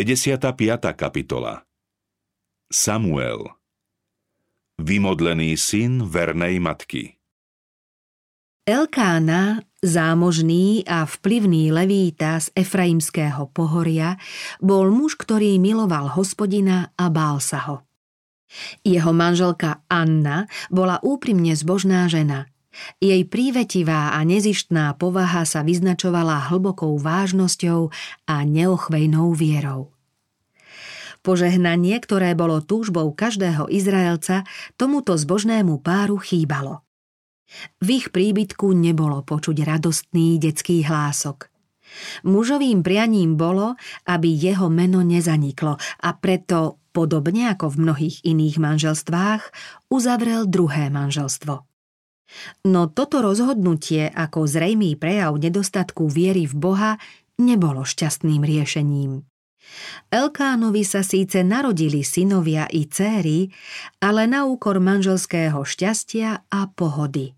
55. kapitola. Samuel. Vymodlený syn vernej matky. Elkána, zámožný a vplyvný levíta z Efraimského pohoria, bol muž, ktorý miloval Hospodina a bál sa ho. Jeho manželka Anna bola úprimne zbožná žena. Jej prívetivá a nezištná povaha sa vyznačovala hlbokou vážnosťou a neochvejnou vierou. Požehnanie, ktoré bolo túžbou každého Izraelca, tomuto zbožnému páru chýbalo. V ich príbytku nebolo počuť radostný detský hlások. Mužovým prianím bolo, aby jeho meno nezaniklo, a preto, podobne ako v mnohých iných manželstvách, uzavrel druhé manželstvo. No toto rozhodnutie ako zrejmý prejav nedostatku viery v Boha nebolo šťastným riešením. Elkánovi sa síce narodili synovia i céry, ale na úkor manželského šťastia a pohody.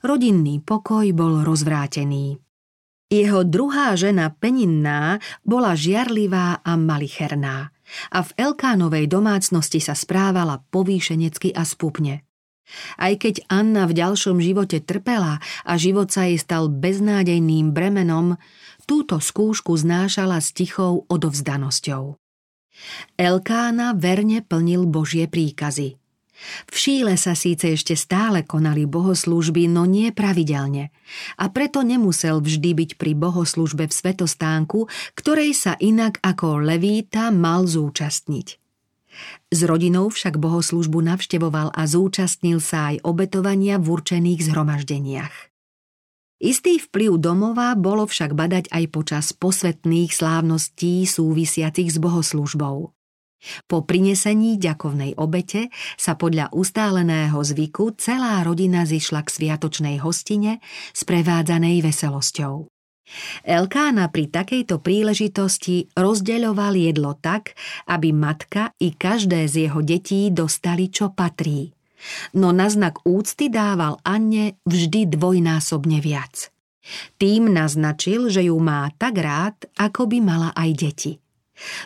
Rodinný pokoj bol rozvrátený. Jeho druhá žena Peninná bola žiarlivá a malicherná a v Elkánovej domácnosti sa správala povýšenecky a spupne. Aj keď Anna v ďalšom živote trpela a život sa jej stal beznádejným bremenom, túto skúšku znášala s tichou odovzdanosťou. Elkána verne plnil Božie príkazy. V Šíle sa síce ešte stále konali bohoslúžby, no nie pravidelne, a preto nemusel vždy byť pri bohoslúžbe v svätostánku, ktorej sa inak ako levíta mal zúčastniť. S rodinou však bohoslúžbu navštevoval a zúčastnil sa aj obetovania v určených zhromaždeniach. Istý vplyv domova bolo však badať aj počas posvetných slávností súvisiacich s bohoslúžbou. Po prinesení ďakovnej obete sa podľa ustáleného zvyku celá rodina zišla k sviatočnej hostine sprevádzanej veselosťou. Elkána pri takejto príležitosti rozdeľoval jedlo tak, aby matka i každé z jeho detí dostali, čo patrí. No na znak úcty dával Anne vždy dvojnásobne viac. Tým naznačil, že ju má tak rád, ako by mala aj deti.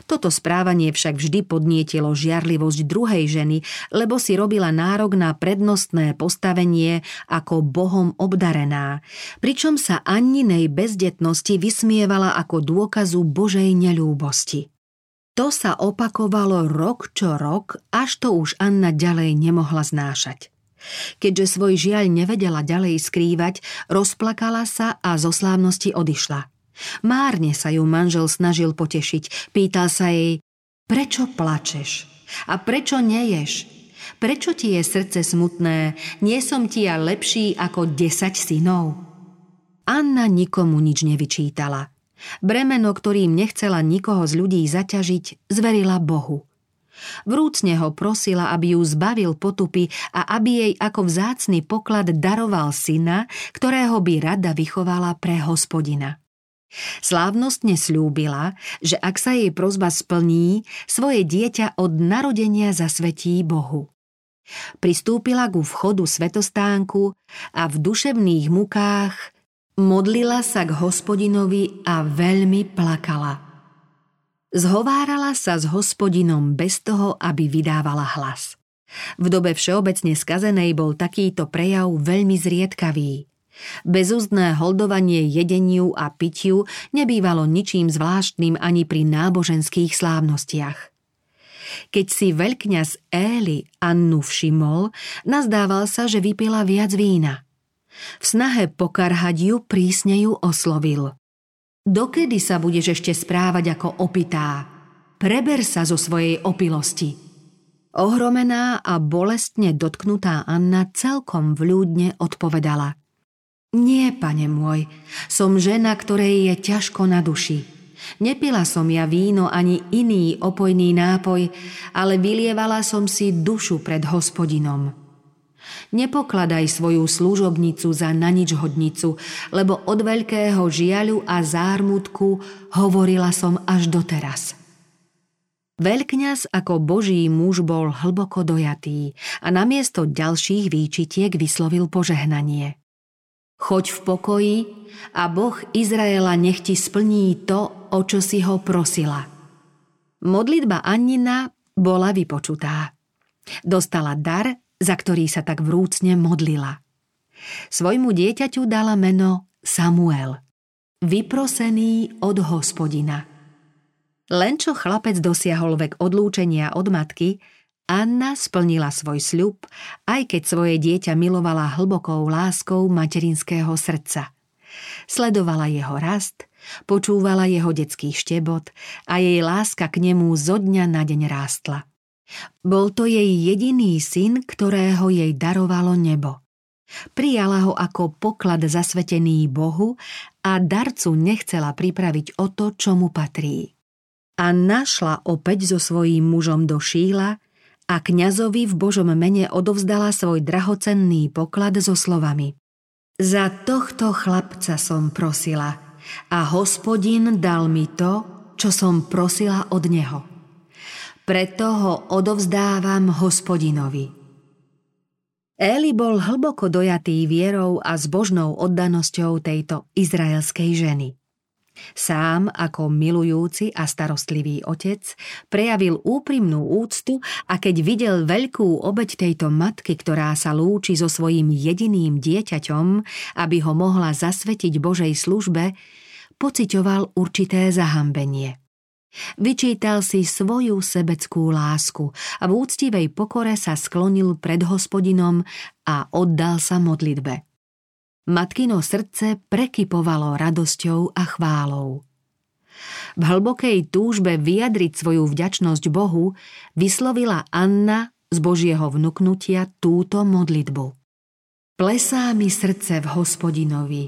Toto správanie však vždy podnietilo žiarlivosť druhej ženy, lebo si robila nárok na prednostné postavenie ako Bohom obdarená, pričom sa Anninej bezdetnosti vysmievala ako dôkazu Božej neľúbosti. To sa opakovalo rok čo rok, až to už Anna ďalej nemohla znášať. Keďže svoj žiaľ nevedela ďalej skrývať, rozplakala sa a zo slávnosti odišla. Márne sa ju manžel snažil potešiť. Pýtal sa jej: prečo plačeš? A prečo neješ? Prečo ti je srdce smutné? Nie som ti ja lepší ako 10 synov? Anna nikomu nič nevyčítala. Bremeno, ktorým nechcela nikoho z ľudí zaťažiť, zverila Bohu. Vrúcne ho prosila, aby ju zbavil potupy a aby jej ako vzácny poklad daroval syna, ktorého by rada vychovala pre Hospodina. Slávnostne sľúbila, že ak sa jej prosba splní, svoje dieťa od narodenia zasvetí Bohu. Pristúpila ku vchodu svätostánku a v duševných mukách modlila sa k Hospodinovi a veľmi plakala. Zhovárala sa s Hospodinom bez toho, aby vydávala hlas. V dobe všeobecne skazenej bol takýto prejav veľmi zriedkavý. Bezúzdné holdovanie jedeniu a pitiu nebývalo ničím zvláštnym ani pri náboženských slávnostiach. Keď si veľkňaz Éli Annu všimol, nazdával sa, že vypila viac vína. V snahe pokarhať ju prísne ju oslovil: dokedy sa budeš ešte správať ako opitá? Preber sa zo svojej opilosti. Ohromená a bolestne dotknutá Anna celkom vľúdne odpovedala: nie, pane môj, som žena, ktorej je ťažko na duši. Nepila som ja víno ani iný opojný nápoj, ale vylievala som si dušu pred Hospodinom. Nepokladaj svoju služobnicu za naničhodnicu, lebo od veľkého žiaľu a zármutku hovorila som až doteraz. Veľkňaz ako Boží muž bol hlboko dojatý a namiesto ďalších výčitiek vyslovil požehnanie: choď v pokoji a Boh Izraela nech ti splní to, o čo si ho prosila. Modlitba Annina bola vypočutá. Dostala dar, za ktorý sa tak vrúcne modlila. Svojmu dieťaťu dala meno Samuel, vyprosený od Hospodina. Len čo chlapec dosiahol vek odlúčenia od matky, Anna splnila svoj sľub, aj keď svoje dieťa milovala hlbokou láskou materinského srdca. Sledovala jeho rast, počúvala jeho detský štebot a jej láska k nemu zo dňa na deň rástla. Bol to jej jediný syn, ktorého jej darovalo nebo. Prijala ho ako poklad zasvetený Bohu a darcu nechcela pripraviť o to, čo mu patrí. Anna šla opäť so svojím mužom do Šíla a kňazovi v Božom mene odovzdala svoj drahocenný poklad so slovami: Za tohto chlapca som prosila a Hospodin dal mi to, čo som prosila od neho. Preto ho odovzdávam Hospodinovi. Éli bol hlboko dojatý vierou a zbožnou oddanosťou tejto izraelskej ženy. Sám ako milujúci a starostlivý otec prejavil úprimnú úctu a keď videl veľkú obeť tejto matky, ktorá sa lúči so svojím jediným dieťaťom, aby ho mohla zasvetiť Božej službe, pociťoval určité zahambenie. Vyčítal si svoju sebeckú lásku a v úctivej pokore sa sklonil pred Hospodinom a oddal sa modlitbe. Matkino srdce prekypovalo radosťou a chválou. V hlbokej túžbe vyjadriť svoju vďačnosť Bohu vyslovila Anna z Božieho vnuknutia túto modlitbu. Plesá mi srdce v Hospodinovi,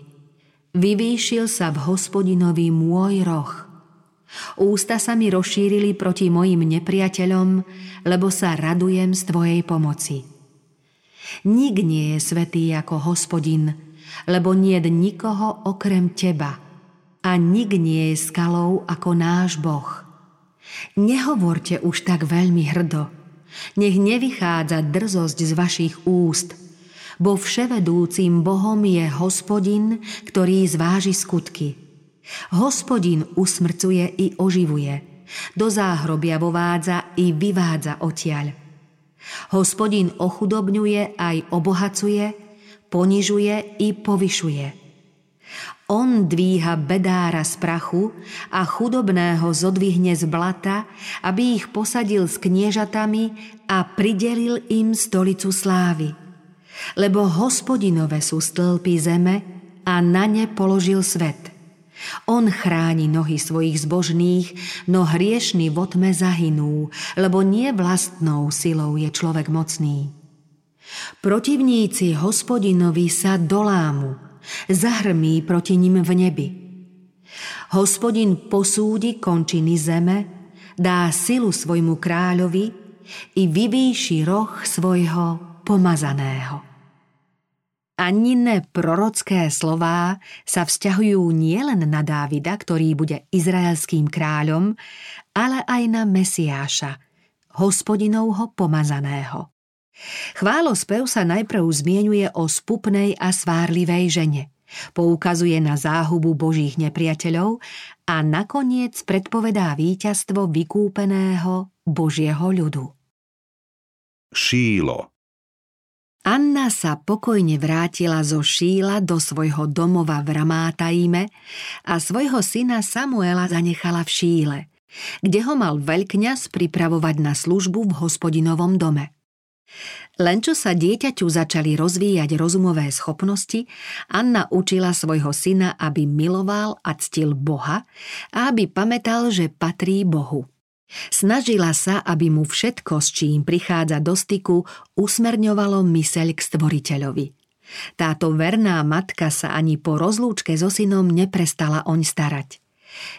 vyvýšil sa v Hospodinovi môj roh. Ústa sa mi rozšírili proti mojim nepriateľom, lebo sa radujem z tvojej pomoci. Nik nie je svätý ako Hospodin, lebo niet nikoho okrem teba a nik nie je skalou ako náš Boh. Nehovorte už tak veľmi hrdo, nech nevychádza drzosť z vašich úst, bo vševedúcim Bohom je Hospodin, ktorý zváži skutky. Hospodin usmrcuje i oživuje, do záhrobia vovádza i vyvádza odtiaľ. Hospodin ochudobňuje aj obohacuje, ponižuje i povyšuje. On dvíha bedára z prachu a chudobného zodvihne z blata, aby ich posadil s kniežatami a pridelil im stolicu slávy. Lebo Hospodinové sú stĺpy zeme a na ne položil svet. On chráni nohy svojich zbožných, no hriešni vo tme zahynú, lebo nie vlastnou silou je človek mocný. Protivníci Hospodinovi sa dolámu, zahrmí proti nim v nebi. Hospodin posúdi končiny zeme, dá silu svojmu kráľovi i vyvýši roh svojho pomazaného. Annine prorocké slová sa vzťahujú nielen na Dávida, ktorý bude izraelským kráľom, ale aj na Mesiáša, Hospodinovho pomazaného. Chválospev sa najprv zmienuje o spupnej a svárlivej žene, poukazuje na záhubu Božích nepriateľov a nakoniec predpovedá víťazstvo vykúpeného Božieho ľudu. Šílo. Anna sa pokojne vrátila zo Šíla do svojho domova v Ramátaime a svojho syna Samuela zanechala v Šíle, kde ho mal veľkňaz pripravovať na službu v Hospodinovom dome. Len čo sa dieťaťu začali rozvíjať rozumové schopnosti, Anna učila svojho syna, aby miloval a ctil Boha a aby pamätal, že patrí Bohu. Snažila sa, aby mu všetko, s čím prichádza do styku, usmerňovalo myseľ k Stvoriteľovi. Táto verná matka sa ani po rozlúčke so synom neprestala oň starať.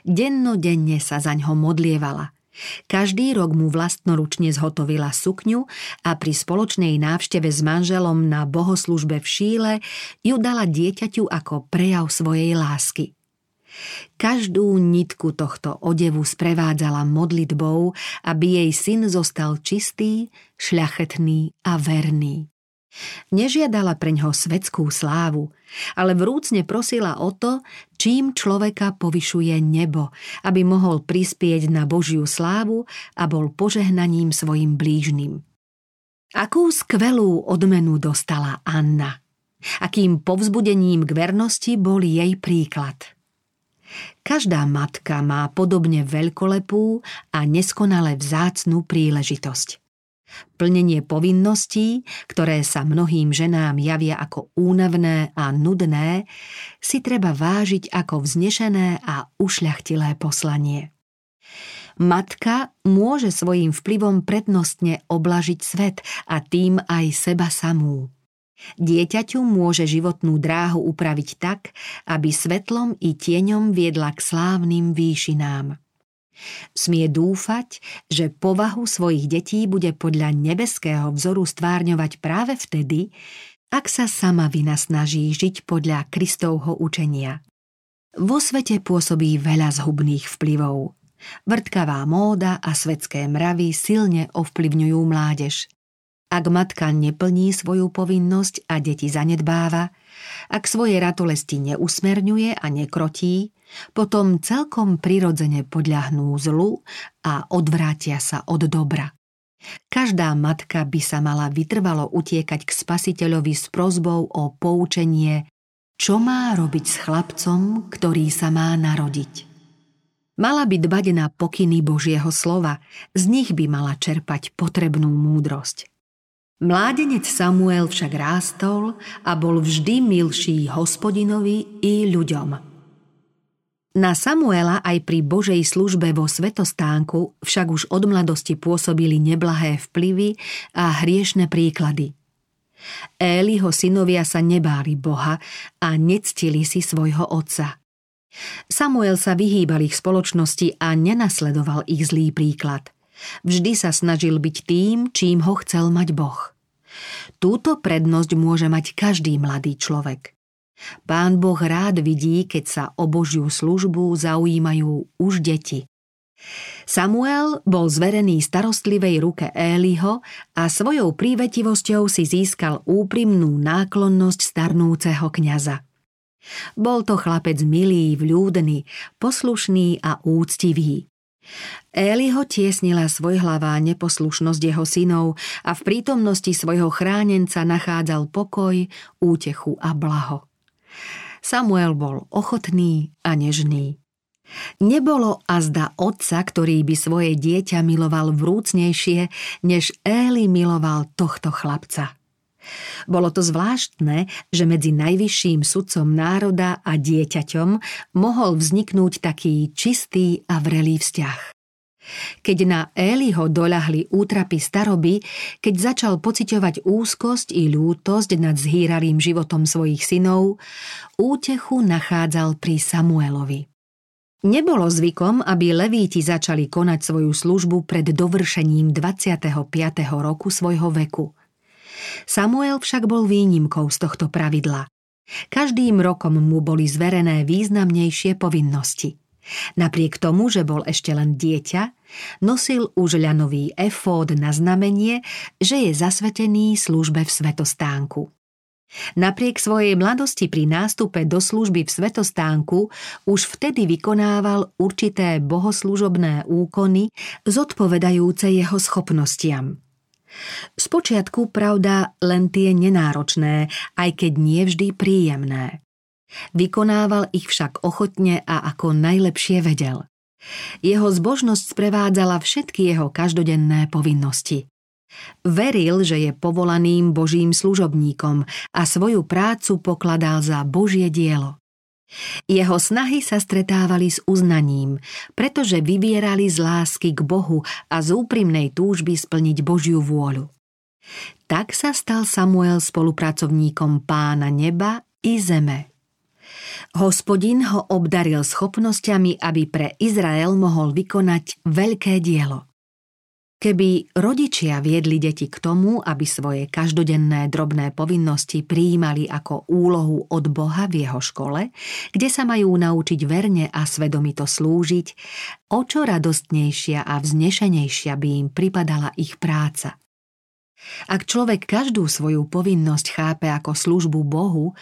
Dennodenne sa zaňho modlievala. Každý rok mu vlastnoručne zhotovila sukňu a pri spoločnej návšteve s manželom na bohoslužbe v Šíle ju dala dieťaťu ako prejav svojej lásky. Každú nitku tohto odevu sprevádzala modlitbou, aby jej syn zostal čistý, šľachetný a verný. Nežiadala preňho svetskú slávu, ale vrúcne prosila o to, čím človeka povyšuje nebo, aby mohol prispieť na Božiu slávu a bol požehnaním svojim blížnym. Akú skvelú odmenu dostala Anna! Akým povzbudením k vernosti bol jej príklad! Každá matka má podobne veľkolepú a neskonale vzácnu príležitosť. Plnenie povinností, ktoré sa mnohým ženám javia ako únavné a nudné, si treba vážiť ako vznešené a ušľachtilé poslanie. Matka môže svojím vplyvom prednostne oblažiť svet a tým aj seba samú. Dieťaťu môže životnú dráhu upraviť tak, aby svetlom i tieňom viedla k slávnym výšinám. Smie dúfať, že povahu svojich detí bude podľa nebeského vzoru stvárňovať práve vtedy, ak sa sama vynasnaží žiť podľa Kristovho učenia. Vo svete pôsobí veľa zhubných vplyvov. Vrtkavá móda a svetské mravy silne ovplyvňujú mládež. Ak matka neplní svoju povinnosť a deti zanedbáva, ak svoje ratolesti neusmerňuje a nekrotí, potom celkom prirodzene podľahnú zlu a odvrátia sa od dobra. Každá matka by sa mala vytrvalo utiekať k Spasiteľovi s prosbou o poučenie, čo má robiť s chlapcom, ktorý sa má narodiť. Mala by dbať na pokyny Božieho slova, z nich by mala čerpať potrebnú múdrosť. Mládenec Samuel však rástol a bol vždy milší Hospodinovi i ľuďom. Na Samuela aj pri Božej službe vo svetostánku však už od mladosti pôsobili neblahé vplyvy a hriešne príklady. Éliho synovia sa nebáli Boha a nectili si svojho otca. Samuel sa vyhýbal ich spoločnosti a nenasledoval ich zlý príklad. Vždy sa snažil byť tým, čím ho chcel mať Boh. Túto prednosť môže mať každý mladý človek. Pán Boh rád vidí, keď sa o Božiu službu zaujímajú už deti. Samuel bol zverený starostlivej ruke Éliho a svojou prívetivosťou si získal úprimnú náklonnosť starnúceho kňaza. Bol to chlapec milý, vľúdny, poslušný a úctivý. Éli ho tiesnila svojhlavá neposlušnosť jeho synov a v prítomnosti svojho chránenca nachádzal pokoj, útechu a blaho. Samuel bol ochotný a nežný. Nebolo azda otca, ktorý by svoje dieťa miloval vrúcnejšie, než Éli miloval tohto chlapca. Bolo to zvláštne, že medzi najvyšším sudcom národa a dieťaťom mohol vzniknúť taký čistý a vrelý vzťah. Keď na Éliho doľahli útrapy staroby, keď začal pociťovať úzkosť i ľútosť nad zhýralým životom svojich synov, útechu nachádzal pri Samuelovi. Nebolo zvykom, aby levíti začali konať svoju službu pred dovršením 25. roku svojho veku. Samuel však bol výnimkou z tohto pravidla. Každým rokom mu boli zverené významnejšie povinnosti. Napriek tomu, že bol ešte len dieťa, nosil už ľanový efód na znamenie, že je zasvetený službe v svetostánku. Napriek svojej mladosti pri nástupe do služby v svetostánku už vtedy vykonával určité bohoslužobné úkony zodpovedajúce jeho schopnostiam. Spočiatku, pravda, len tie nenáročné, aj keď nie vždy príjemné. Vykonával ich však ochotne a ako najlepšie vedel. Jeho zbožnosť sprevádzala všetky jeho každodenné povinnosti. Veril, že je povolaným Božím služobníkom a svoju prácu pokladal za Božie dielo. Jeho snahy sa stretávali s uznaním, pretože vyvierali z lásky k Bohu a z úprimnej túžby splniť Božiu vôľu. Tak sa stal Samuel spolupracovníkom Pána neba i zeme. Hospodin ho obdaril schopnosťami, aby pre Izrael mohol vykonať veľké dielo. Keby rodičia viedli deti k tomu, aby svoje každodenné drobné povinnosti prijímali ako úlohu od Boha v jeho škole, kde sa majú naučiť verne a svedomito slúžiť, o čo radostnejšia a vznešenejšia by im pripadala ich práca. Ak človek každú svoju povinnosť chápe ako službu Bohu,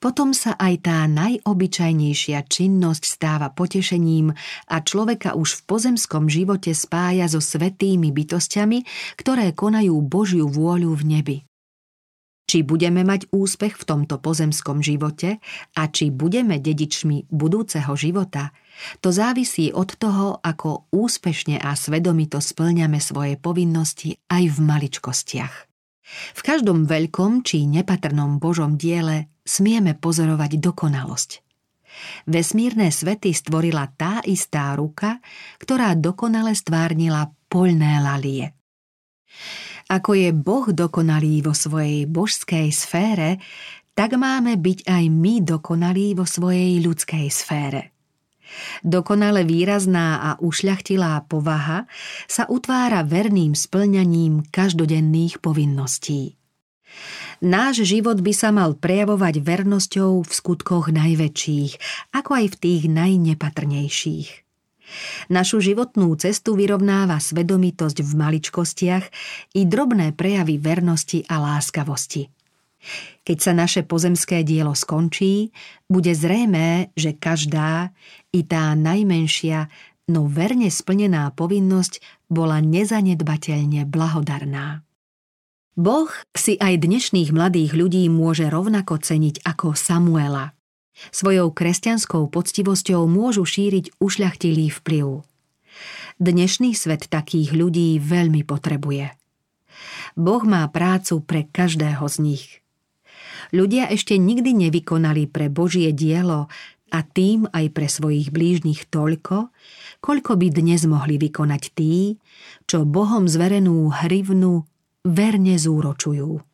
potom sa aj tá najobyčajnejšia činnosť stáva potešením a človeka už v pozemskom živote spája so svätými bytosťami, ktoré konajú Božiu vôľu v nebi. Či budeme mať úspech v tomto pozemskom živote a či budeme dedičmi budúceho života, to závisí od toho, ako úspešne a svedomito spĺňame svoje povinnosti aj v maličkostiach. V každom veľkom či nepatrnom Božom diele smieme pozorovať dokonalosť. Vesmírne svety stvorila tá istá ruka, ktorá dokonale stvárnila poľné lalie. Ako je Boh dokonalý vo svojej božskej sfére, tak máme byť aj my dokonalí vo svojej ľudskej sfére. Dokonale výrazná a ušľachtilá povaha sa utvára verným splňaním každodenných povinností. Náš život by sa mal prejavovať vernosťou v skutkoch najväčších, ako aj v tých najnepatrnejších. Našu životnú cestu vyrovnáva svedomitosť v maličkostiach i drobné prejavy vernosti a láskavosti. Keď sa naše pozemské dielo skončí, bude zrejmé, že každá, i tá najmenšia, no verne splnená povinnosť bola nezanedbateľne blahodarná. Boh si aj dnešných mladých ľudí môže rovnako ceniť ako Samuela. Svojou kresťanskou poctivosťou môžu šíriť ušľachtilý vplyv. Dnešný svet takých ľudí veľmi potrebuje. Boh má prácu pre každého z nich. Ľudia ešte nikdy nevykonali pre Božie dielo a tým aj pre svojich blížnych toľko, koľko by dnes mohli vykonať tí, čo Bohom zverenú hrivnu verne zúročujú.